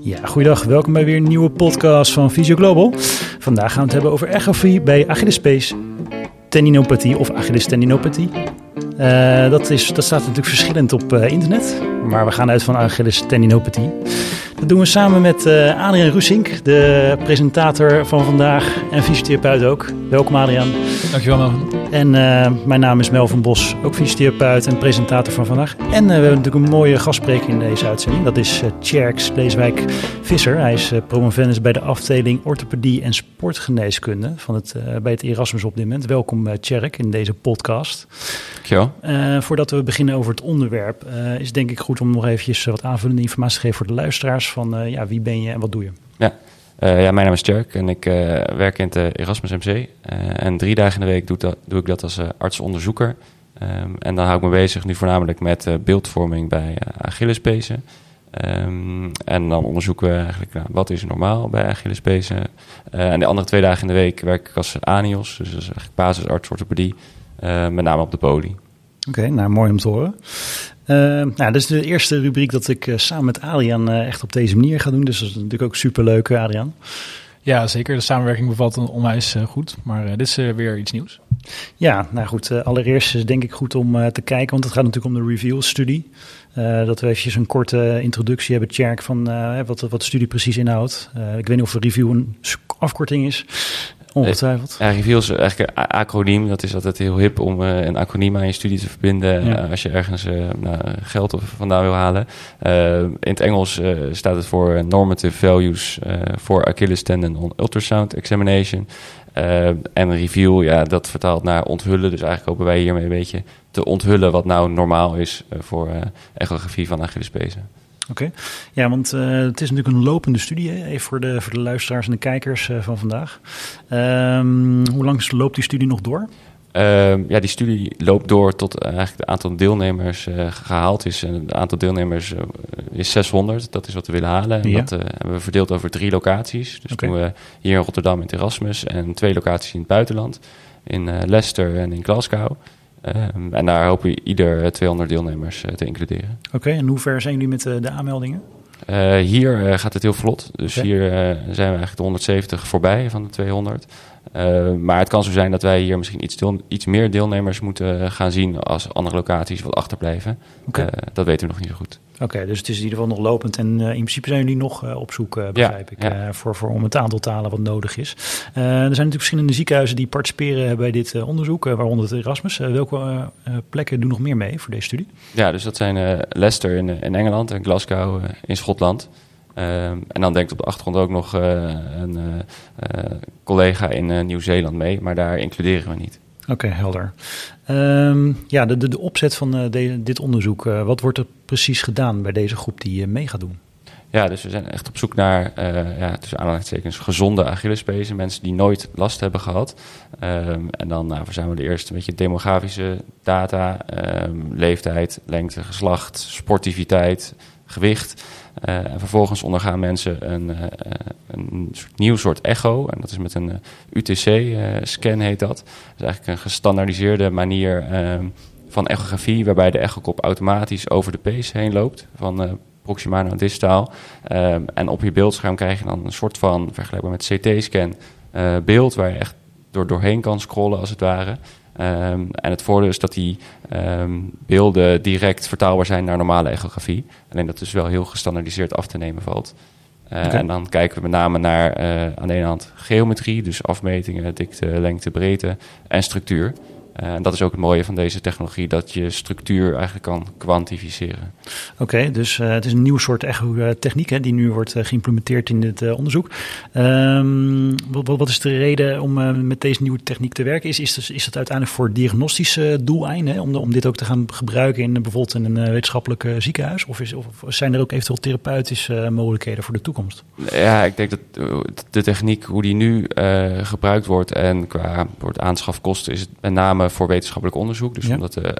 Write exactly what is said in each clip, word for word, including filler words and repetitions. Ja, goeiedag. Welkom bij weer een nieuwe podcast van PhysioGlobal. Vandaag gaan we het hebben over echografie bij Achillespees tendinopathie of Achilles tendinopathie. Uh, dat, is, dat staat natuurlijk verschillend op uh, internet, maar we gaan uit van Achilles tendinopathie. Dat doen we samen met uh, Adriaan Rusink, de presentator van vandaag en fysiotherapeut ook. Welkom Adriaan. Dankjewel Mel. En uh, mijn naam is Mel van Bos, ook fysiotherapeut en presentator van vandaag. En uh, we hebben natuurlijk een mooie gastspreker in deze uitzending. Dat is uh, Tjerk Sleeswijk Visser. Hij is uh, promovendus bij de afdeling Orthopedie en Sportgeneeskunde van het, uh, bij het Erasmus op dit moment. Welkom uh, Tjerk in deze podcast. Dankjewel. Uh, voordat we beginnen over het onderwerp, uh, is denk ik goed om nog eventjes wat aanvullende informatie te geven voor de luisteraars van uh, ja, wie ben je en wat doe je? Ja. Uh, ja, mijn naam is Tjerk en ik uh, werk in het uh, Erasmus M C. Uh, en drie dagen in de week doe, dat, doe ik dat als uh, arts-onderzoeker. Um, en dan hou ik me bezig nu voornamelijk met uh, beeldvorming bij uh, Achillespezen. Um, en dan onderzoeken we eigenlijk nou, wat is normaal bij Achillespezen. Uh, en de andere twee dagen in de week werk ik als anios, dus dat is eigenlijk basisarts-orthopedie, uh, met name op de poli. Oké, okay, nou mooi om te horen. Uh, nou, dit is de eerste rubriek dat ik uh, samen met Adriaan uh, echt op deze manier ga doen. Dus dat is natuurlijk ook superleuk, Adriaan. Ja, zeker. De samenwerking bevalt onwijs uh, goed. Maar uh, dit is uh, weer iets nieuws. Ja, nou goed. Uh, allereerst is denk ik goed om uh, te kijken, want het gaat natuurlijk om de REVEAL-studie. Uh, dat we eventjes een korte introductie hebben, Tjerk, van uh, wat, wat de studie precies inhoudt. Uh, ik weet niet of REVEAL een afkorting is. Ongetwijfeld. Ja, REVEAL is eigenlijk een acroniem. Dat is altijd heel hip om uh, een acroniem aan je studie te verbinden. Ja. Uh, als je ergens uh, nou, geld vandaan wil halen. Uh, in het Engels uh, staat het voor Normative Values voor uh, Achilles Tendon on Ultrasound Examination. Uh, en REVEAL, ja, dat vertaalt naar onthullen. Dus eigenlijk hopen wij hiermee een beetje te onthullen wat nou normaal is uh, voor uh, echografie van Achillespezen. Oké, okay. Ja, want uh, het is natuurlijk een lopende studie, hè? Even voor de, voor de luisteraars en de kijkers uh, van vandaag. Um, hoe lang loopt die studie nog door? Uh, ja, die studie loopt door tot uh, eigenlijk het aantal deelnemers uh, gehaald is. En het aantal deelnemers uh, is zeshonderd, dat is wat we willen halen. En ja. Dat uh, hebben we verdeeld over drie locaties. Dus okay. Doen we hier in Rotterdam in het Erasmus en twee locaties in het buitenland. In uh, Leicester en in Glasgow. Um, en daar hopen we ieder tweehonderd deelnemers uh, te includeren. Oké, okay, en hoe ver zijn jullie met uh, de aanmeldingen? Uh, hier uh, gaat het heel vlot. Dus okay. hier uh, zijn we eigenlijk de honderdzeventig voorbij van de tweehonderd. Uh, maar het kan zo zijn dat wij hier misschien iets, deel, iets meer deelnemers moeten gaan zien als andere locaties wat achterblijven. Okay. Uh, dat weten we nog niet zo goed. Oké, okay, dus het is in ieder geval nog lopend. En uh, in principe zijn jullie nog uh, op zoek, uh, begrijp ja, ik, ja. Uh, voor, voor om het aantal talen wat nodig is. Uh, er zijn natuurlijk verschillende ziekenhuizen die participeren bij dit uh, onderzoek, uh, waaronder het Erasmus. Uh, welke uh, plekken doen nog meer mee voor deze studie? Ja, dus dat zijn uh, Leicester in, in Engeland en Glasgow uh, in Schotland. Um, en dan denkt op de achtergrond ook nog uh, een uh, uh, collega in uh, Nieuw-Zeeland mee, maar daar includeren we niet. Oké, okay, helder. Um, ja, de, de, de opzet van uh, de, dit onderzoek, uh, wat wordt er precies gedaan bij deze groep die uh, mee gaat doen? Ja, dus we zijn echt op zoek naar uh, ja, tussen aanhalingstekens gezonde Achillespezen, mensen die nooit last hebben gehad. Um, en dan nou, verzamelen we eerst een beetje demografische data, um, leeftijd, lengte, geslacht, sportiviteit, gewicht. Uh, en vervolgens ondergaan mensen een, uh, een soort nieuw soort echo. En dat is met een uh, U T C-scan uh, heet dat. Dat is eigenlijk een gestandaardiseerde manier uh, van echografie, waarbij de echokop automatisch over de pees heen loopt, van uh, proximaal naar distaal. Uh, en op je beeldscherm krijg je dan een soort van, vergelijkbaar met C T-scan, uh, beeld waar je echt door doorheen kan scrollen als het ware. Um, en het voordeel is dat die um, beelden direct vertaalbaar zijn naar normale echografie. Alleen dat dus wel heel gestandaardiseerd af te nemen valt. Uh, okay. En dan kijken we met name naar uh, aan de ene hand geometrie, dus afmetingen, dikte, lengte, breedte en structuur. Uh, en dat is ook het mooie van deze technologie, dat je structuur eigenlijk kan kwantificeren. Oké, okay, dus uh, het is een nieuw soort echo-techniek hè, die nu wordt uh, geïmplementeerd in dit uh, onderzoek. Um, wat, wat, wat is de reden om uh, met deze nieuwe techniek te werken? Is, is, dus, is dat uiteindelijk voor diagnostische doeleinden, hè, om, de, om dit ook te gaan gebruiken in bijvoorbeeld in een uh, wetenschappelijk uh, ziekenhuis? Of, is, of zijn er ook eventueel therapeutische uh, mogelijkheden voor de toekomst? Ja, ik denk dat de techniek, hoe die nu uh, gebruikt wordt en qua wordt aanschafkosten, is het met name voor wetenschappelijk onderzoek. Dus ja. omdat uh, uh,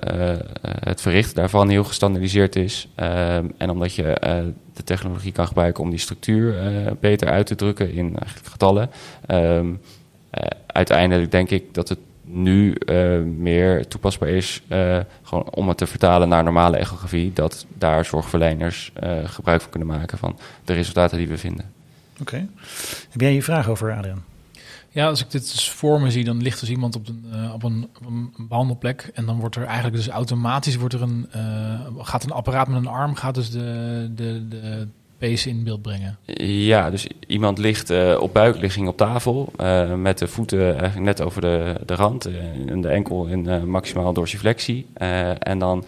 het verrichten daarvan heel gestandaardiseerd is. Uh, en omdat je uh, de technologie kan gebruiken om die structuur uh, beter uit te drukken in eigenlijk getallen. Um, uh, uiteindelijk denk ik dat het nu uh, meer toepasbaar is, uh, gewoon om het te vertalen naar normale echografie, dat daar zorgverleners uh, gebruik van kunnen maken van de resultaten die we vinden. Oké. Okay. Heb jij hier vraag over, Adriaan? Ja, als ik dit dus voor me zie, dan ligt dus iemand op een, uh, op een, op een behandelplek en dan wordt er eigenlijk dus automatisch wordt er een uh, gaat een apparaat met een arm gaat dus de, de, de pees in beeld brengen. Ja, dus iemand ligt uh, op buikligging op tafel uh, met de voeten eigenlijk net over de, de rand en de enkel in uh, maximaal dorsiflexie uh, en dan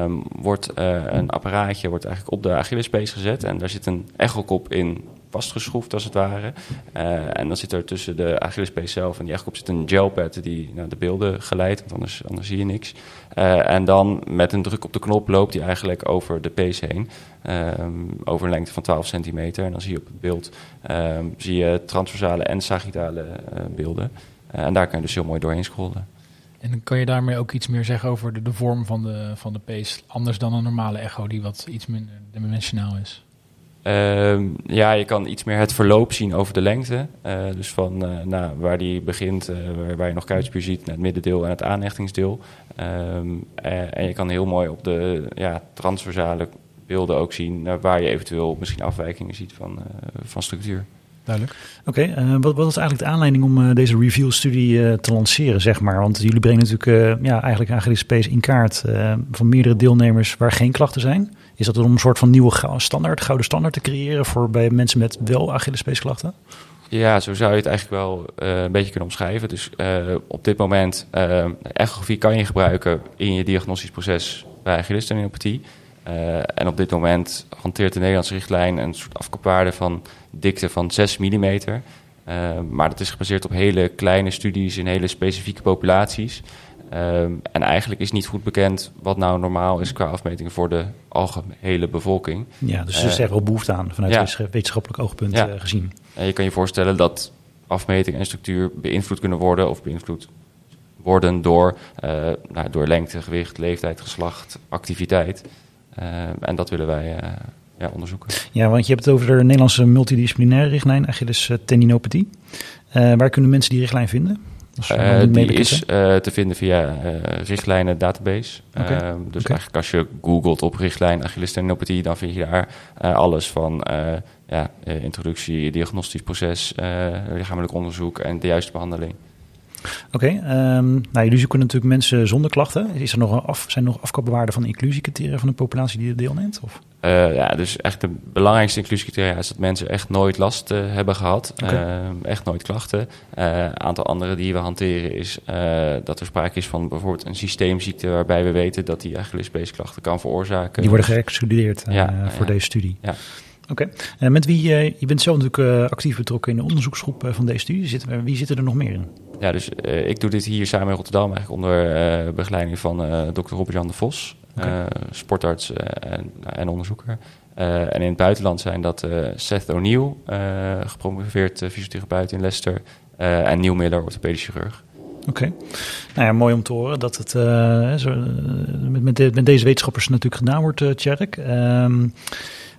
um, wordt uh, een apparaatje wordt eigenlijk op de Achillespees gezet en daar zit een echokop in vastgeschroefd als het ware. Uh, en dan zit er tussen de Achillespees zelf en die echokop zit een gelpad die naar de beelden geleidt, want anders, anders zie je niks. Uh, en dan met een druk op de knop loopt die eigenlijk over de pees heen. Um, over een lengte van twaalf centimeter. En dan zie je op het beeld um, zie je transversale en sagittale uh, beelden. Uh, en daar kan je dus heel mooi doorheen scrollen. En kan je daarmee ook iets meer zeggen over de, de vorm van de, van de pees, anders dan een normale echo die wat iets minder dimensionaal is? Uh, ja, je kan iets meer het verloop zien over de lengte. Uh, dus van uh, nou, waar die begint, uh, waar, waar je nog kuitspier ziet, naar het middendeel en het aanhechtingsdeel. Um, en, en je kan heel mooi op de ja, transversale beelden ook zien uh, waar je eventueel misschien afwijkingen ziet van, uh, van structuur. Duidelijk. Oké, okay, uh, wat, wat was eigenlijk de aanleiding om uh, deze REVEAL-studie uh, te lanceren, zeg maar? Want jullie brengen natuurlijk uh, ja, eigenlijk Achilles Space in kaart uh, van meerdere deelnemers waar geen klachten zijn. Is dat om een soort van nieuwe standaard, gouden standaard te creëren voor bij mensen met wel Achillespeesklachten? Ja, zo zou je het eigenlijk wel uh, een beetje kunnen omschrijven. Dus uh, op dit moment, uh, echografie kan je gebruiken in je diagnostisch proces bij Achilles tendinopathie. Uh, en op dit moment hanteert de Nederlandse richtlijn een soort afkapwaarde van dikte van zes millimeter. Uh, maar dat is gebaseerd op hele kleine studies in hele specifieke populaties. Um, en eigenlijk is niet goed bekend wat nou normaal is qua afmetingen voor de algehele bevolking. Ja, dus er is echt wel behoefte aan vanuit ja. wetenschappelijk oogpunt ja. uh, gezien. En je kan je voorstellen dat afmeting en structuur beïnvloed kunnen worden of beïnvloed worden door, uh, nou, door lengte, gewicht, leeftijd, geslacht, activiteit. Uh, en dat willen wij uh, ja, onderzoeken. Ja, want je hebt het over de Nederlandse multidisciplinaire richtlijn, Achilles tendinopathie. Uh, waar kunnen mensen die richtlijn vinden? Uh, die bekend, is uh, te vinden via uh, richtlijnen-database. Okay. Uh, dus okay. eigenlijk als je googelt op richtlijn Achilles tendinopathie, dan vind je daar uh, alles van uh, ja, uh, introductie, diagnostisch proces, uh, lichamelijk onderzoek en de juiste behandeling. Oké, okay, um, nou, jullie zoeken natuurlijk mensen zonder klachten. Is er nog een af, zijn er nog afkapbaarden van inclusiecriteria van de populatie die er deelneemt? Of? Uh, ja, dus echt de belangrijkste inclusiecriteria is dat mensen echt nooit last uh, hebben gehad. Okay. Uh, echt nooit klachten. Een uh, aantal andere die we hanteren is uh, dat er sprake is van bijvoorbeeld een systeemziekte waarbij we weten dat die Achillespees klachten kan veroorzaken. Die worden geëxcludeerd uh, ja, uh, voor ja. deze studie. Ja. Oké, okay. uh, met wie, uh, je bent zelf natuurlijk uh, actief betrokken in de onderzoeksgroep uh, van deze studie. Zit, uh, wie zitten er nog meer in? Ja, dus uh, ik doe dit hier samen in Rotterdam eigenlijk onder uh, begeleiding van uh, dokter Robbert-Jan de Vos, okay. uh, sportarts uh, en, en onderzoeker. Uh, en in het buitenland zijn dat uh, Seth O'Neill, uh, gepromoveerd uh, fysiotherapeut in Leicester, uh, en Neil Miller, orthopedisch chirurg. Oké, okay. nou ja, mooi om te horen dat het uh, zo, met, met, de, met deze wetenschappers natuurlijk gedaan wordt, uh, Tjerk. Um,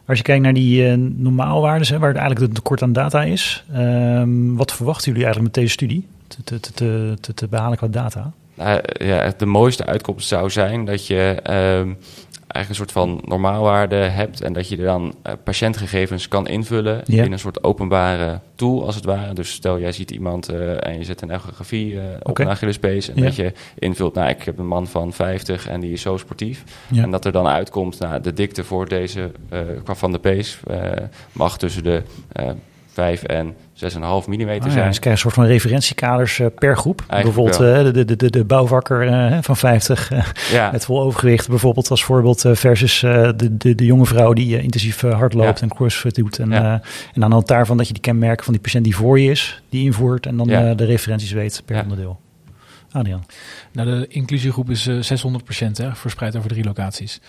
Als je kijkt naar die uh, normaalwaardes, hè, waar het eigenlijk een tekort aan data is. Um, wat verwachten jullie eigenlijk met deze studie te, te, te, te, te behalen qua data? Uh, ja, de mooiste uitkomst zou zijn dat je uh, eigenlijk een soort van normaalwaarde hebt. En dat je er dan uh, patiëntgegevens kan invullen yeah. in een soort openbare tool als het ware. Dus stel jij ziet iemand uh, en je zet een echografie uh, op okay. een Achillespees. En yeah. dat je invult, nou ik heb een man van vijftig en die is zo sportief. Yeah. En dat er dan uitkomt, nou, de dikte voor deze uh, van de pees uh, mag tussen de uh, vijf en zes komma vijf millimeter ah, zijn. Ja, dus krijg je een soort van referentiekaders uh, per groep. Eigenlijk bijvoorbeeld uh, de, de, de, de bouwvakker uh, van vijftig, uh, ja. het vol overgewicht bijvoorbeeld als voorbeeld uh, versus uh, de, de, de jonge vrouw die uh, intensief uh, hard loopt ja. en crossfit doet. En, ja. uh, en aan de hand daarvan dat je die kenmerken van die patiënt die voor je is, die invoert en dan ja. uh, de referenties weet per ja. onderdeel. Adriaan? Nou, de inclusiegroep is uh, zeshonderd patiënten, verspreid over drie locaties.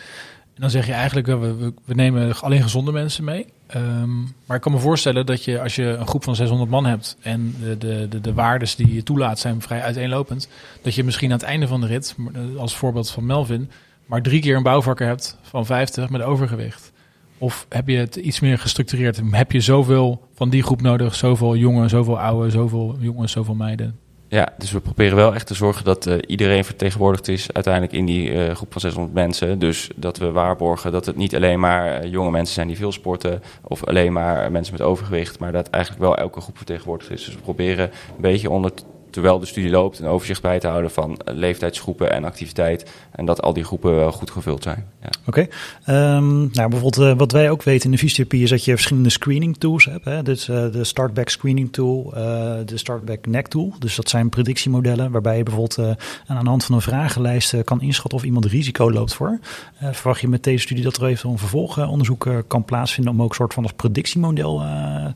En dan zeg je eigenlijk, uh, we, we nemen alleen gezonde mensen mee. Um, maar ik kan me voorstellen dat je als je een groep van zeshonderd man hebt en de, de, de, de waardes die je toelaat zijn vrij uiteenlopend, dat je misschien aan het einde van de rit, als voorbeeld van Melvin, maar drie keer een bouwvakker hebt van vijftig met overgewicht. Of heb je het iets meer gestructureerd? Heb je zoveel van die groep nodig? Zoveel jongen, zoveel oude, zoveel jongens, zoveel meiden? Ja, dus we proberen wel echt te zorgen dat uh, iedereen vertegenwoordigd is uiteindelijk in die uh, groep van zeshonderd mensen. Dus dat we waarborgen dat het niet alleen maar uh, jonge mensen zijn die veel sporten of alleen maar mensen met overgewicht, maar dat eigenlijk wel elke groep vertegenwoordigd is. Dus we proberen een beetje onder, terwijl de studie loopt, een overzicht bij te houden van leeftijdsgroepen en activiteit en dat al die groepen wel goed gevuld zijn. Ja. Oké. Okay. Um, nou, bijvoorbeeld uh, wat wij ook weten in de fysiotherapie is dat je verschillende screening tools hebt. Hè? Dus uh, de Startback screening tool, uh, de Startback neck tool. Dus dat zijn predictiemodellen waarbij je bijvoorbeeld uh, aan de hand van een vragenlijst uh, kan inschatten of iemand risico loopt voor. Uh, verwacht je met deze studie dat er eventueel een vervolgonderzoek uh, kan plaatsvinden om ook een soort van als predictiemodel uh,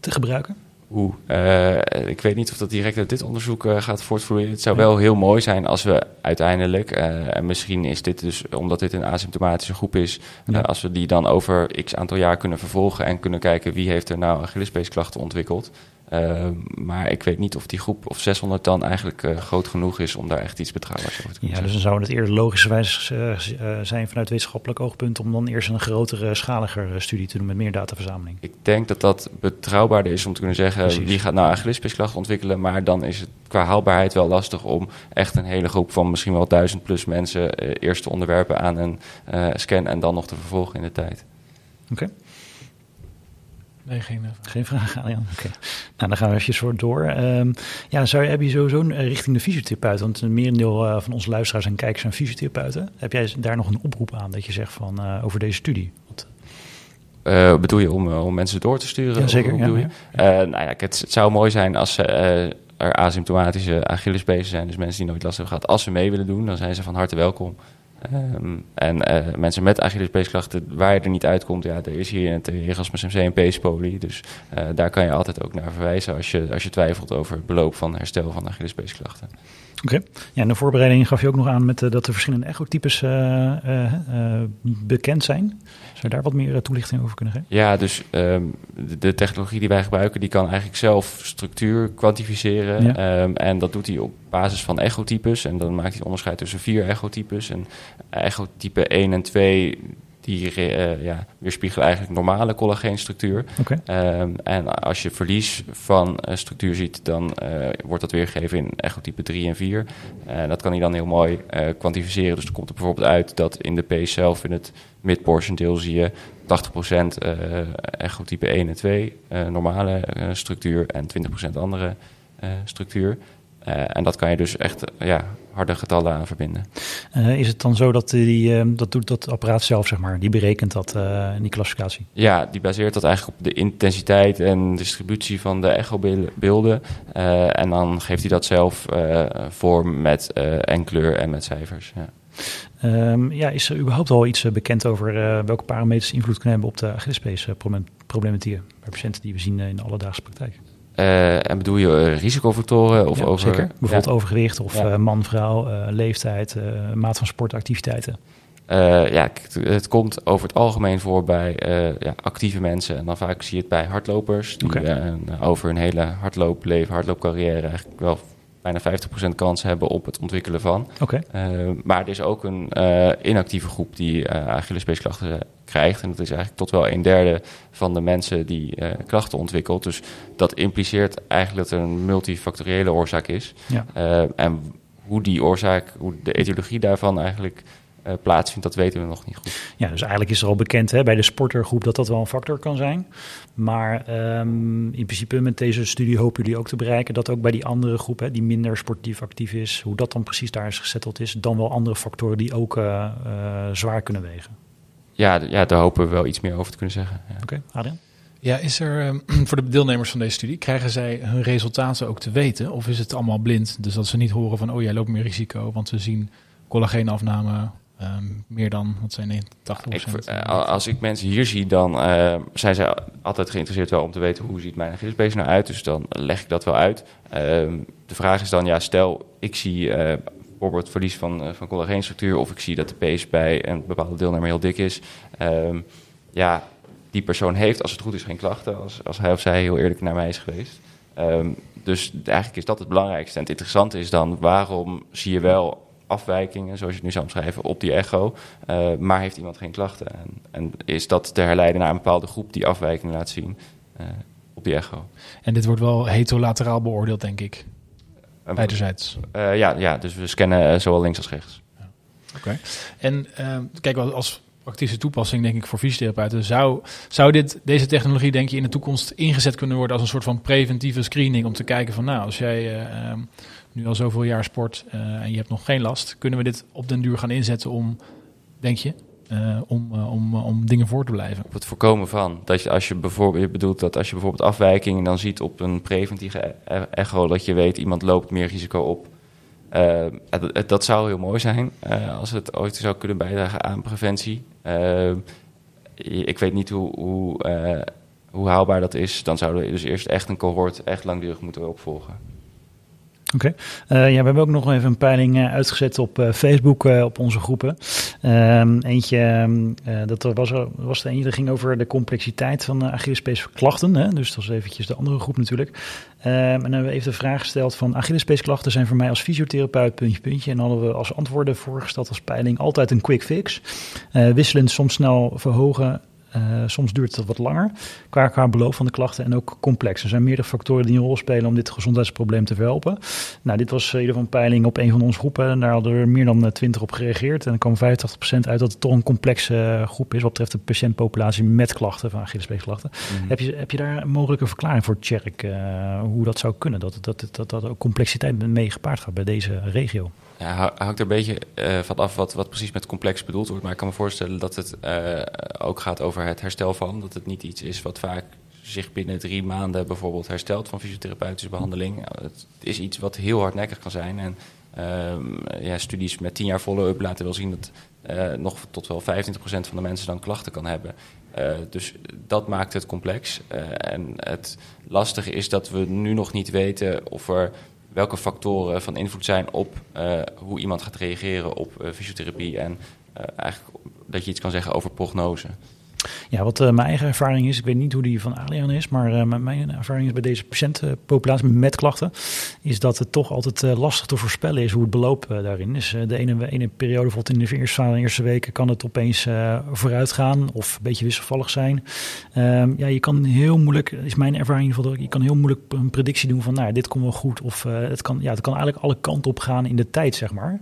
te gebruiken? Oeh, uh, ik weet niet of dat direct uit dit onderzoek uh, gaat voortvloeien. Het zou wel heel mooi zijn als we uiteindelijk, uh, en misschien is dit dus, omdat dit een asymptomatische groep is, ja. uh, als we die dan over x aantal jaar kunnen vervolgen en kunnen kijken wie heeft er nou Achillespeesklachten ontwikkeld. Uh, maar ik weet niet of die groep of zeshonderd dan eigenlijk uh, groot genoeg is om daar echt iets betrouwbaars over te kunnen. Ja, dus dan zou het eerder logischerwijs uh, zijn vanuit wetenschappelijk oogpunt om dan eerst een grotere, schaliger studie te doen met meer dataverzameling. Ik denk dat dat betrouwbaarder is om te kunnen zeggen, precies, wie gaat nou Achillespeesklachten ontwikkelen, maar dan is het qua haalbaarheid wel lastig om echt een hele groep van misschien wel duizend plus mensen uh, eerst te onderwerpen aan een uh, scan en dan nog te vervolgen in de tijd. Oké. Okay. Nee, geen, geen vraag, Adriaan. Okay. Nou, dan gaan we even soort door. Um, ja, zou je, heb je sowieso een, richting de fysiotherapeut? Want een merendeel uh, van onze luisteraars en kijkers zijn fysiotherapeuten. Heb jij daar nog een oproep aan dat je zegt van uh, over deze studie? Wat... Uh, bedoel je om, om mensen door te sturen? Ja, zeker. Of, ja, ja. Uh, nou ja, het, het zou mooi zijn als ze... Uh, er asymptomatische Achillespees zijn, dus mensen die nooit last hebben gehad. Als ze mee willen doen, dan zijn ze van harte welkom. Um, en uh, mensen met Achillespeesklachten, waar je er niet uitkomt, ja, er is hier in het Erasmus M C een peespoli, dus uh, daar kan je altijd ook naar verwijzen als je, als je twijfelt over het beloop van herstel van Achillespeesklachten. Oké. Okay. Ja, in de voorbereiding gaf je ook nog aan met, uh, dat er verschillende echotypes uh, uh, uh, bekend zijn. Zou je daar wat meer uh, toelichting over kunnen geven? Ja, dus um, de, de technologie die wij gebruiken, die kan eigenlijk zelf structuur kwantificeren. Ja. Um, en dat doet hij op basis van echotypes. En dan maakt hij onderscheid tussen vier echotypes. En echotype één en twee... die uh, ja, weerspiegelen eigenlijk normale collageenstructuur. Okay. Um, en als je verlies van uh, structuur ziet, dan uh, wordt dat weergegeven in echotype drie en vier. Uh, dat kan hij dan heel mooi uh, kwantificeren. Dus er komt er bijvoorbeeld uit dat in de pees zelf, in het midportiondeel, zie je tachtig procent uh, echotype één en twee, uh, normale uh, structuur, en twintig procent andere uh, structuur. Uh, en dat kan je dus echt uh, ja, harde getallen aan verbinden. Uh, is het dan zo dat die, uh, dat doet dat apparaat zelf, zeg maar, die berekent dat uh, in die klassificatie? Ja, die baseert dat eigenlijk op de intensiteit en distributie van de echobeelden. Uh, en dan geeft hij dat zelf uh, vorm met uh, en kleur en met cijfers. Ja. Um, ja, is er überhaupt al iets bekend over uh, welke parameters invloed kunnen hebben op de Achillespeesproblematiek bij patiënten die we zien in de alledaagse praktijk? Uh, en bedoel je uh, risicofactoren? Of ja, over... zeker. Bijvoorbeeld ja. overgewicht of ja. uh, man, vrouw, uh, leeftijd, uh, maat van sportactiviteiten. Uh, ja, het, het komt over het algemeen voor bij uh, ja, actieve mensen. En dan vaak zie je het bij hardlopers. Die okay. uh, over hun hele hardloopleven, hardloopcarrière eigenlijk wel bijna vijftig procent kans hebben op het ontwikkelen van. Okay. Uh, maar er is ook een uh, inactieve groep die uh, Achillespeesklachten krijgt. En dat is eigenlijk tot wel een derde van de mensen die uh, klachten ontwikkelt. Dus dat impliceert eigenlijk dat er een multifactoriële oorzaak is. Ja. Uh, en hoe die oorzaak, hoe de etiologie daarvan eigenlijk uh, plaatsvindt, dat weten we nog niet goed. Ja, dus eigenlijk is er al bekend hè, bij de sportergroep dat dat wel een factor kan zijn. Maar um, in principe met deze studie hopen jullie ook te bereiken dat ook bij die andere groep, hè, die minder sportief actief is, hoe dat dan precies daar is gezetteld is, dan wel andere factoren die ook uh, uh, zwaar kunnen wegen. Ja, ja, daar hopen we wel iets meer over te kunnen zeggen. Ja. Oké, okay, Adriaan? Ja, is er um, voor de deelnemers van deze studie, krijgen zij hun resultaten ook te weten? Of is het allemaal blind? Dus dat ze niet horen van, oh, jij loopt meer risico, want we zien collageenafname um, meer dan, wat zijn de tachtig procent? Ik, als ik mensen hier zie, dan uh, zijn zij altijd geïnteresseerd wel om te weten, hoe ziet mijn Achillespees nou uit? Dus dan leg ik dat wel uit. Uh, de vraag is dan, ja, stel ik zie... Uh, bijvoorbeeld verlies van, van collageenstructuur, of ik zie dat de pees bij een bepaalde deelnemer heel dik is. Um, ja, die persoon heeft, als het goed is, geen klachten, als, als hij of zij heel eerlijk naar mij is geweest. Um, dus eigenlijk is dat het belangrijkste. En het interessante is dan, waarom zie je wel afwijkingen, zoals je het nu zou omschrijven, op die echo, uh, maar heeft iemand geen klachten? En, en is dat te herleiden naar een bepaalde groep die afwijkingen laat zien uh, op die echo? En dit wordt wel hetero-lateraal beoordeeld, denk ik. Wederzijds. Uh, ja, ja, dus we scannen zowel links als rechts. Ja. Oké. Okay. En uh, kijk, als praktische toepassing, denk ik, voor fysiotherapeuten, zou, zou dit, deze technologie, denk je, in de toekomst ingezet kunnen worden als een soort van preventieve screening om te kijken van, nou, als jij uh, nu al zoveel jaar sport uh, en je hebt nog geen last, kunnen we dit op den duur gaan inzetten om, denk je, Uh, om, uh, om, uh, om dingen voor te blijven. Op het voorkomen van. Dat je, als je, bijvoorbeeld, je bedoelt dat als je bijvoorbeeld afwijkingen dan ziet op een preventieve echo, dat je weet, iemand loopt meer risico op. Uh, dat, dat zou heel mooi zijn. Uh, als het ooit zou kunnen bijdragen aan preventie. Uh, ik weet niet hoe, hoe, uh, hoe haalbaar dat is. Dan zouden we dus eerst echt een cohort echt langdurig moeten opvolgen. Oké, okay. uh, ja, we hebben ook nog even een peiling uh, uitgezet op uh, Facebook, uh, op onze groepen. Uh, eentje, uh, dat was, was er eentje, dat ging over de complexiteit van uh, Achillespees klachten. Hè? Dus dat is eventjes de andere groep natuurlijk. Uh, en dan hebben we even de vraag gesteld van Achillespees klachten zijn voor mij als fysiotherapeut, puntje, puntje. En dan hadden we als antwoorden voorgesteld als peiling altijd een quick fix. Uh, wisselend, soms snel verhogen. Uh, soms duurt het wat langer, qua, qua beloop van de klachten en ook complex. Er zijn meerdere factoren die een rol spelen om dit gezondheidsprobleem te verhelpen. Nou, dit was in ieder geval een peiling op een van onze groepen. En daar hadden er meer dan twintig op gereageerd. En er kwam vijfentachtig procent uit dat het toch een complexe groep is wat betreft de patiëntpopulatie met klachten van Achillespeesklachten. Mm-hmm. Heb je, heb je daar een mogelijke verklaring voor, Tjerk, uh, hoe dat zou kunnen? Dat, dat, dat, dat, dat ook complexiteit mee gepaard gaat bij deze regio? Ja, hangt er een beetje uh, van af wat, wat precies met complex bedoeld wordt. Maar ik kan me voorstellen dat het uh, ook gaat over het herstel van. Dat het niet iets is wat vaak zich binnen drie maanden bijvoorbeeld herstelt van fysiotherapeutische behandeling. Het is iets wat heel hardnekkig kan zijn. En uh, ja, studies met tien jaar follow-up laten wel zien dat uh, nog tot wel vijfentwintig procent van de mensen dan klachten kan hebben. Uh, dus dat maakt het complex. Uh, en het lastige is dat we nu nog niet weten of er welke factoren van invloed zijn op uh, hoe iemand gaat reageren op uh, fysiotherapie en uh, eigenlijk dat je iets kan zeggen over prognose. Ja, wat uh, mijn eigen ervaring is, ik weet niet hoe die van Adriaan is, maar uh, mijn ervaring is bij deze patiëntenpopulatie met klachten, is dat het toch altijd uh, lastig te voorspellen is hoe het beloop uh, daarin is. Uh, de ene, ene periode, bijvoorbeeld in de eerste, de eerste weken, kan het opeens uh, vooruit gaan of een beetje wisselvallig zijn. Uh, ja, je kan heel moeilijk, is mijn ervaring in ieder geval, je kan heel moeilijk een predictie doen van, nou, dit komt wel goed of uh, het, kan, ja, het kan eigenlijk alle kanten op gaan in de tijd, zeg maar.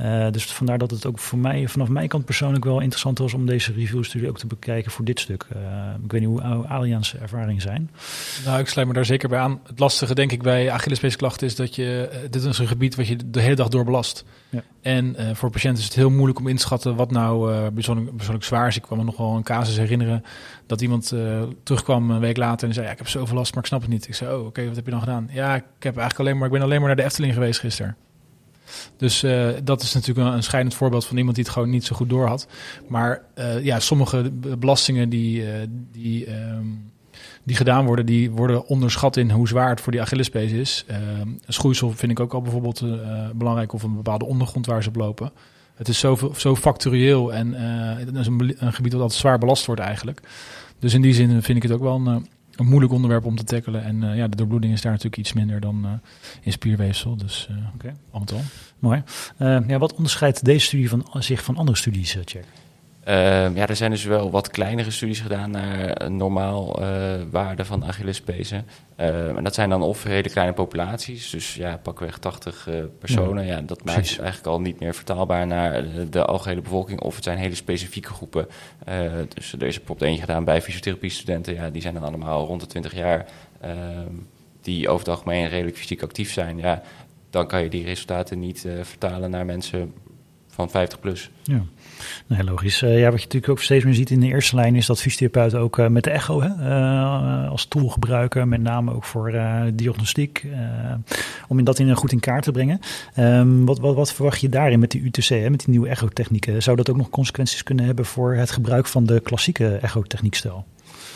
Uh, dus vandaar dat het ook voor mij, vanaf mijn kant persoonlijk wel interessant was om deze review-studie ook te bekijken voor dit stuk. Uh, ik weet niet hoe Adriaan's ervaringen zijn. Nou, ik sluit me daar zeker bij aan. Het lastige, denk ik, bij Achillespeesklachten is dat je... Dit is een gebied wat je de hele dag door belast. Ja. En uh, voor patiënten is het heel moeilijk om in te schatten wat nou uh, persoonlijk, persoonlijk zwaar is. Ik kwam me nog wel een casus herinneren dat iemand uh, terugkwam een week later en zei, ja, ik heb zoveel last, maar ik snap het niet. Ik zei, oh, oké, okay, wat heb je dan gedaan? Ja, ik heb eigenlijk alleen maar... Ik ben alleen maar naar de Efteling geweest gisteren. Dus uh, dat is natuurlijk een, een schijnend voorbeeld van iemand die het gewoon niet zo goed door had. Maar uh, ja, sommige belastingen die, uh, die, um, die gedaan worden, die worden onderschat in hoe zwaar het voor die Achillespees is. Uh, schoeisel vind ik ook al bijvoorbeeld uh, belangrijk of een bepaalde ondergrond waar ze op lopen. Het is zo, zo factorieel en uh, het is een, een gebied dat altijd zwaar belast wordt eigenlijk. Dus in die zin vind ik het ook wel een, een moeilijk onderwerp om te tackelen. En uh, ja, de doorbloeding is daar natuurlijk iets minder dan uh, in spierweefsel. Dus uh, okay. Anton. Mooi. Uh, ja, wat onderscheidt deze studie van, zich van andere studies, Tjerk? Uh, ja, er zijn dus wel wat kleinere studies gedaan naar normaal uh, waarde van Achillespezen. Uh, en dat zijn dan of hele kleine populaties, dus ja, pakweg tachtig uh, personen. Ja, ja, dat maakt het eigenlijk al niet meer vertaalbaar naar de, de algehele bevolking. Of het zijn hele specifieke groepen. Uh, dus er is bijvoorbeeld eentje gedaan bij fysiotherapiestudenten. Ja, die zijn dan allemaal rond de twintig jaar, uh, die over het algemeen redelijk fysiek actief zijn. Ja, dan kan je die resultaten niet uh, vertalen naar mensen van vijftig plus. Ja, nee, logisch. Uh, ja, wat je natuurlijk ook steeds meer ziet in de eerste lijn is dat fysiotherapeuten ook uh, met de echo hè, uh, als tool gebruiken, met name ook voor uh, diagnostiek, uh, om dat in, uh, goed in kaart te brengen. Um, wat, wat, wat verwacht je daarin met die U T C, hè, met die nieuwe echotechnieken? Zou dat ook nog consequenties kunnen hebben voor het gebruik van de klassieke echotechniekstijl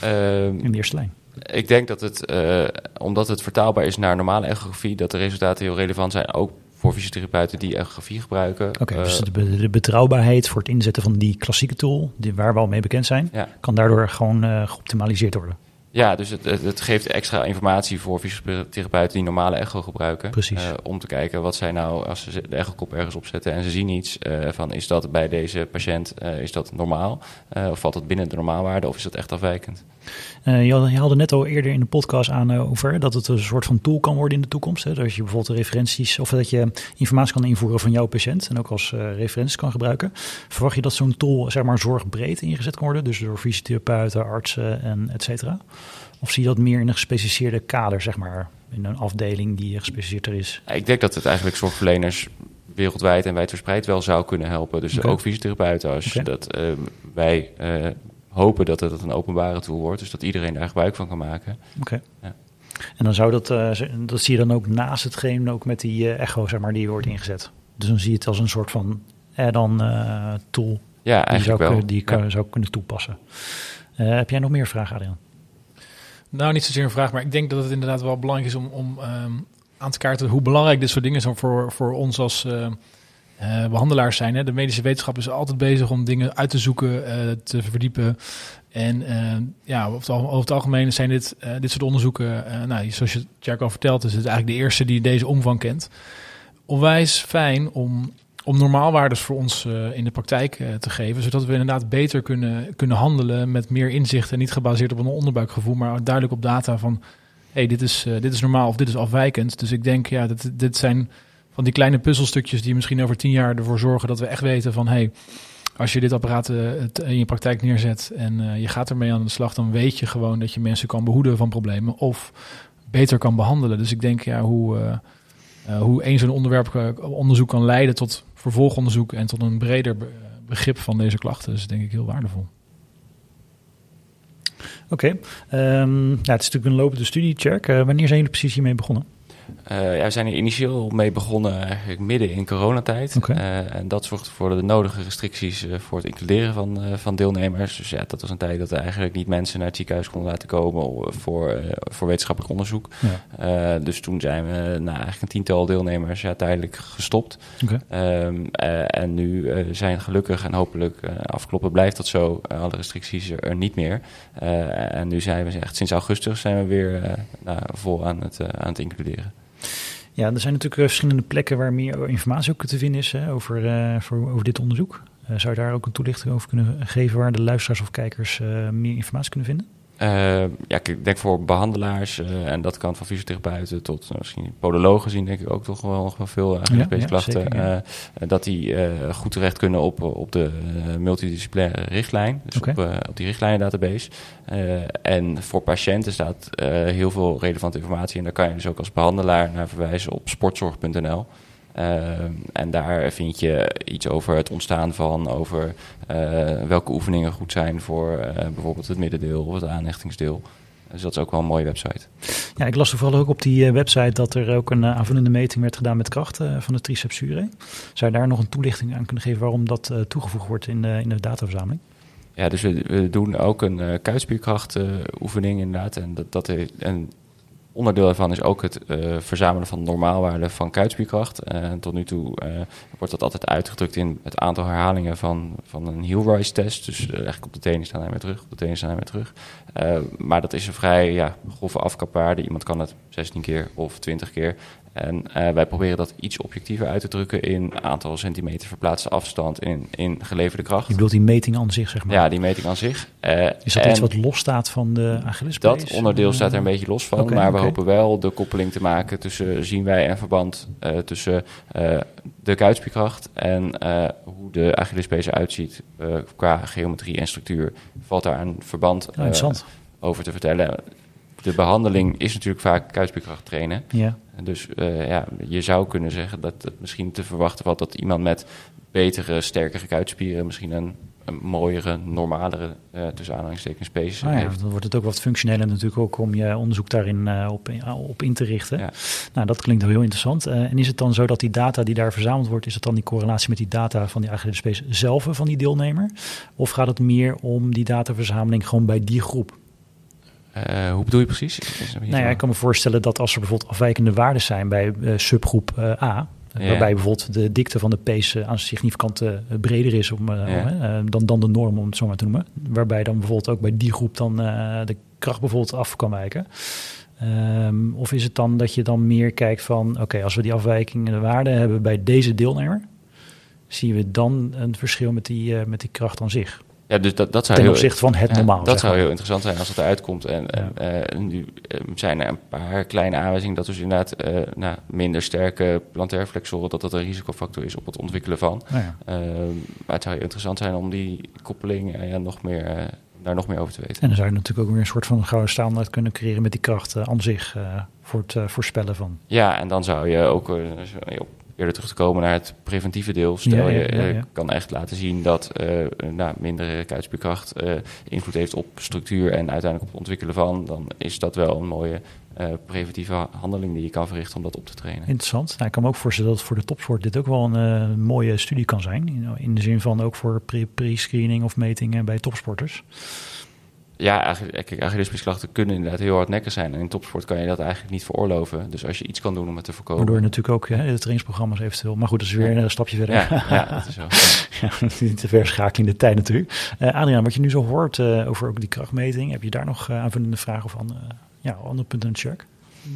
uh, in de eerste lijn? Ik denk dat het, uh, omdat het vertaalbaar is naar normale echografie, dat de resultaten heel relevant zijn, ook voor fysiotherapeuten die echografie gebruiken. Oké, okay, uh, dus de, de betrouwbaarheid voor het inzetten van die klassieke tool, die, waar we al mee bekend zijn, ja, kan daardoor gewoon uh, geoptimaliseerd worden. Ja, dus het, het geeft extra informatie voor fysiotherapeuten die normale echo gebruiken. Precies. Uh, om te kijken wat zij nou, als ze de echokop ergens opzetten en ze zien iets, uh, van is dat bij deze patiënt uh, is dat normaal? Uh, of valt dat binnen de normaalwaarde of is dat echt afwijkend? Uh, je haalde net al eerder in de podcast aan uh, over dat het een soort van tool kan worden in de toekomst. Hè? Dat je bijvoorbeeld referenties of dat je informatie kan invoeren van jouw patiënt en ook als uh, referenties kan gebruiken. Verwacht je dat zo'n tool, zeg maar, zorgbreed ingezet kan worden? Dus door fysiotherapeuten, artsen en et cetera? Of zie je dat meer in een gespecialiseerde kader, zeg maar? In een afdeling die gespecialiseerd er is? Ik denk dat het eigenlijk zorgverleners wereldwijd en wijdverspreid wel zou kunnen helpen. Dus okay. Ook fysiotherapeuten. Als okay. dat, uh, wij uh, hopen dat het een openbare tool wordt. Dus dat iedereen daar gebruik van kan maken. Oké. Okay. Ja. En dan zou dat, uh, dat zie je dan ook naast hetgeen ook met die uh, echo, zeg maar, die wordt ingezet. Dus dan zie je het als een soort van add-on uh, tool. Ja, eigenlijk die zou, wel. Die kan, ja. zou kunnen toepassen. Uh, heb jij nog meer vragen, Adriaan? Nou, niet zozeer een vraag, maar ik denk dat het inderdaad wel belangrijk is om, om um, aan te kaarten hoe belangrijk dit soort dingen zijn voor, voor ons als uh, uh, behandelaars zijn. Hè? De medische wetenschap is altijd bezig om dingen uit te zoeken, uh, te verdiepen. En uh, ja, over het, over het algemeen zijn dit, uh, dit soort onderzoeken, uh, nou, zoals je Tjerk al vertelt, is het eigenlijk de eerste die deze omvang kent. Onwijs fijn om... om normaalwaardes voor ons uh, in de praktijk uh, te geven, zodat we inderdaad beter kunnen, kunnen handelen met meer inzicht en niet gebaseerd op een onderbuikgevoel, maar duidelijk op data van hey, dit is, uh, dit is normaal of dit is afwijkend. Dus ik denk, ja, dat, dit zijn van die kleine puzzelstukjes die misschien over tien jaar ervoor zorgen dat we echt weten van hey, als je dit apparaat uh, in je praktijk neerzet en uh, je gaat ermee aan de slag, dan weet je gewoon dat je mensen kan behoeden van problemen of beter kan behandelen. Dus ik denk, ja, hoe... Uh, Uh, hoe één zo'n onderwerp uh, onderzoek kan leiden tot vervolgonderzoek en tot een breder be- begrip van deze klachten is, denk ik, heel waardevol. Oké, okay. um, ja, het is natuurlijk een lopende studie, Tjerk. Uh, wanneer zijn jullie precies hiermee begonnen? Uh, ja, we zijn er initieel mee begonnen eigenlijk midden in coronatijd. Okay. Uh, en dat zorgde voor de nodige restricties uh, voor het includeren van, uh, van deelnemers. Dus ja, dat was een tijd dat we eigenlijk niet mensen naar het ziekenhuis konden laten komen voor, uh, voor wetenschappelijk onderzoek. Ja. Uh, dus toen zijn we na nou, eigenlijk een tiental deelnemers ja, tijdelijk gestopt. Okay. Um, uh, en nu uh, zijn gelukkig en hopelijk uh, afkloppen blijft dat zo. Uh, alle restricties er, er niet meer. Uh, en nu zijn we echt sinds augustus zijn we weer uh, nou, vol aan het, uh, aan het includeren. Ja, er zijn natuurlijk verschillende plekken waar meer informatie ook te vinden is hè, over, uh, voor, over dit onderzoek. Uh, zou je daar ook een toelichting over kunnen geven waar de luisteraars of kijkers uh, meer informatie kunnen vinden? Uh, ja, ik denk voor behandelaars uh, en dat kan van fysiotherapeuten tot uh, misschien podologen zien, denk ik ook toch wel nog wel veel Achillespees klachten. Ja, ja, uh, dat die uh, goed terecht kunnen op, op de uh, multidisciplinaire richtlijn, dus okay. op, uh, op die richtlijnen-database. Uh, en voor patiënten staat uh, heel veel relevante informatie en daar kan je dus ook als behandelaar naar verwijzen op sportzorg punt n l. Uh, en daar vind je iets over het ontstaan van, over uh, welke oefeningen goed zijn voor uh, bijvoorbeeld het middendeel of het aanhechtingsdeel. Dus dat is ook wel een mooie website. Ja, ik las toevallig ook op die website dat er ook een aanvullende meting werd gedaan met krachten van de triceps surae. Zou je daar nog een toelichting aan kunnen geven waarom dat toegevoegd wordt in de, in de dataverzameling? Ja, dus we, we doen ook een uh, kuitspierkracht uh, oefening inderdaad. En dat, dat heeft... En, onderdeel daarvan is ook het uh, verzamelen van normaalwaarden van kuitspierkracht. Uh, tot nu toe uh, wordt dat altijd uitgedrukt in het aantal herhalingen van, van een heel rise test. Dus uh, eigenlijk op de tenen staan en weer terug, op de tenen staan en weer terug. Uh, maar dat is een vrij ja, grove afkapwaarde. Iemand kan het zestien keer of twintig keer. En uh, wij proberen dat iets objectiever uit te drukken in aantal centimeter verplaatste afstand in, in geleverde kracht. Je bedoelt die meting aan zich, zeg maar? Ja, die meting aan zich. Uh, is dat iets wat los staat van de Achillespees? Dat onderdeel staat er een beetje los van, okay, maar we okay. hopen wel de koppeling te maken tussen, zien wij een verband uh, tussen uh, de kuitspierkracht en uh, hoe de Achillespees eruit ziet uh, qua geometrie en structuur. Valt daar een verband uh, oh, over te vertellen? De behandeling is natuurlijk vaak kuitspierkracht trainen. Ja. Dus uh, ja, je zou kunnen zeggen dat het misschien te verwachten valt dat iemand met betere, sterkere kuitspieren misschien een, een mooiere, normalere uh, tussen aanhalingstekens space ah, ja, heeft. Dan wordt het ook wat functioneler natuurlijk ook om je onderzoek daarin uh, op, uh, op in te richten. Ja. Nou, dat klinkt wel heel interessant. Uh, en is het dan zo dat die data die daar verzameld wordt, is dat dan die correlatie met die data van die Achillespees zelf van die deelnemer? Of gaat het meer om die dataverzameling gewoon bij die groep? Uh, hoe bedoel je precies? Ik, nou ja, ik kan me voorstellen dat als er bijvoorbeeld afwijkende waarden zijn bij uh, subgroep uh, A, Ja. Waarbij bijvoorbeeld de dikte van de pees aan significant uh, breder is om, uh, ja. om, uh, dan, dan de norm, om het zo maar te noemen. Waarbij dan bijvoorbeeld ook bij die groep dan uh, de kracht bijvoorbeeld af kan wijken. Um, of is het dan dat je dan meer kijkt van... oké, okay, als we die afwijking en de waarde hebben bij deze deelnemer... zien we dan een verschil met die, uh, met die kracht aan zich. Ja, dus dat, dat zou ten opzichte van het ja, normaal. Dat zou maar. heel interessant zijn als het eruit komt. En, ja. en, en nu zijn er een paar kleine aanwijzingen dat dus inderdaad uh, nou, minder sterke plantaire flexoren, dat dat een risicofactor is op het ontwikkelen van. Oh ja. uh, maar het zou heel interessant zijn om die koppeling uh, ja, nog meer, uh, daar nog meer over te weten. En dan zou je natuurlijk ook weer een soort van gouden standaard kunnen creëren met die kracht uh, aan zich uh, voor het uh, voorspellen van. Ja, en dan zou je ook uh, op eerder terug te komen naar het preventieve deel. Stel, ja, ja, ja, ja. je kan echt laten zien dat uh, nou, mindere kuitspierkracht uh, invloed heeft op structuur en uiteindelijk op het ontwikkelen van. Dan is dat wel een mooie uh, preventieve handeling die je kan verrichten om dat op te trainen. Interessant. Nou, ik kan me ook voorstellen dat voor de topsport dit ook wel een uh, mooie studie kan zijn. In de zin van ook voor pre- pre-screening of metingen bij topsporters. Ja, Achillespeesklachten kunnen inderdaad heel hardnekkig zijn. En in topsport kan je dat eigenlijk niet veroorloven. Dus als je iets kan doen om het te voorkomen... Waardoor natuurlijk ook hè, de trainingsprogramma's eventueel... Maar goed, dat is weer ja. een stapje verder. Ja, ja dat is wel. Ja, te verschakeling de tijd natuurlijk. Uh, Adriaan, wat je nu zo hoort uh, over ook die krachtmeting... heb je daar nog uh, aanvullende vragen of andere, ja, andere punten aan het check?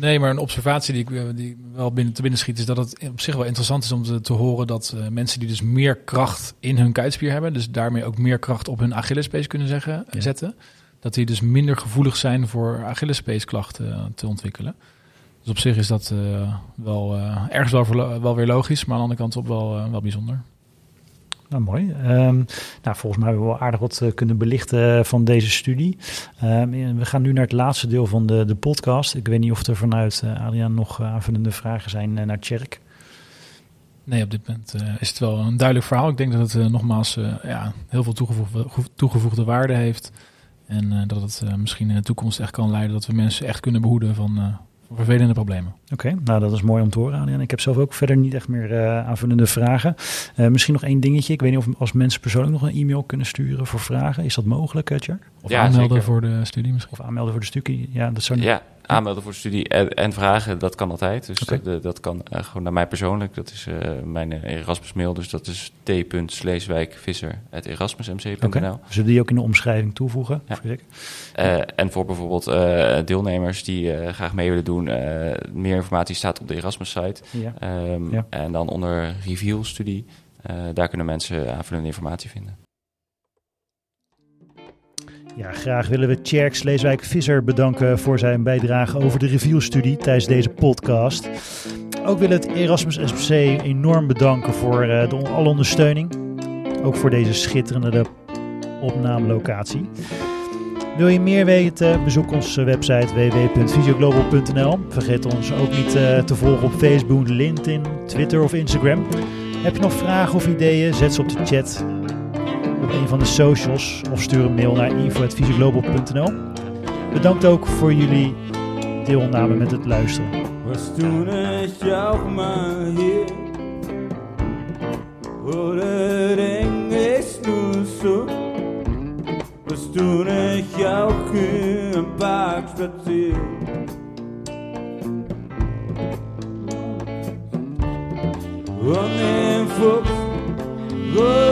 Nee, maar een observatie die ik die wel binnen, te binnen schiet... is dat het op zich wel interessant is om te, te horen... dat uh, mensen die dus meer kracht in hun kuitspier hebben... dus daarmee ook meer kracht op hun Achillespees kunnen zeggen, ja. zetten... dat die dus minder gevoelig zijn voor Achillespeesklachten te ontwikkelen. Dus op zich is dat uh, wel uh, ergens wel, voor, wel weer logisch, maar aan de andere kant ook wel, uh, wel bijzonder. Nou, mooi. Um, nou, volgens mij hebben we wel aardig wat uh, kunnen belichten van deze studie. Um, we gaan nu naar het laatste deel van de, de podcast. Ik weet niet of er vanuit uh, Adriaan nog aanvullende vragen zijn uh, naar Tjerk. Nee, op dit moment uh, is het wel een duidelijk verhaal. Ik denk dat het uh, nogmaals uh, ja, heel veel toegevoegde, toegevoegde waarde heeft... En uh, dat het uh, misschien in de toekomst echt kan leiden... dat we mensen echt kunnen behoeden van uh, vervelende problemen. Oké, okay, nou dat is mooi om te horen, Adriaan. Ik heb zelf ook verder niet echt meer uh, aanvullende vragen. Uh, misschien nog één dingetje. Ik weet niet of als mensen persoonlijk nog een e-mail kunnen sturen voor vragen. Is dat mogelijk, uh, Tjerk? Of ja, aanmelden zeker. voor de studie misschien? Of aanmelden voor de studie, ja. Dat zou... Ja, aanmelden voor de studie en, en vragen, dat kan altijd. Dus okay. dat, dat kan uh, gewoon naar mij persoonlijk. Dat is uh, mijn Erasmus mail, dus dat is t punt sleeswijk visser apenstaartje erasmus m c punt n l. Okay. Zullen die ook in de omschrijving toevoegen? Ja. Voor uh, en voor bijvoorbeeld uh, deelnemers die uh, graag mee willen doen... Uh, meer informatie staat op de Erasmus-site. Ja. Um, ja. En dan onder REVEAL-studie, uh, daar kunnen mensen aanvullende informatie vinden. Ja, graag willen we Tjerk Sleeswijk Visser bedanken voor zijn bijdrage over de REVEAL-studie tijdens deze podcast. Ook wil het Erasmus M C enorm bedanken voor uh, de, alle ondersteuning. Ook voor deze schitterende opnamelocatie. Wil je meer weten? Bezoek onze website w w w punt fysioglobal punt n l. Vergeet ons ook niet te volgen op Facebook, LinkedIn, Twitter of Instagram. Heb je nog vragen of ideeën? Zet ze op de chat op een van de socials of stuur een mail naar info apenstaartje fysioglobal punt n l. Bedankt ook voor jullie deelname met het luisteren. Was toen het jou maar hier? Voor het Engels nu zo? Was toen ik jou geen paard verteer. Wanneer vocht.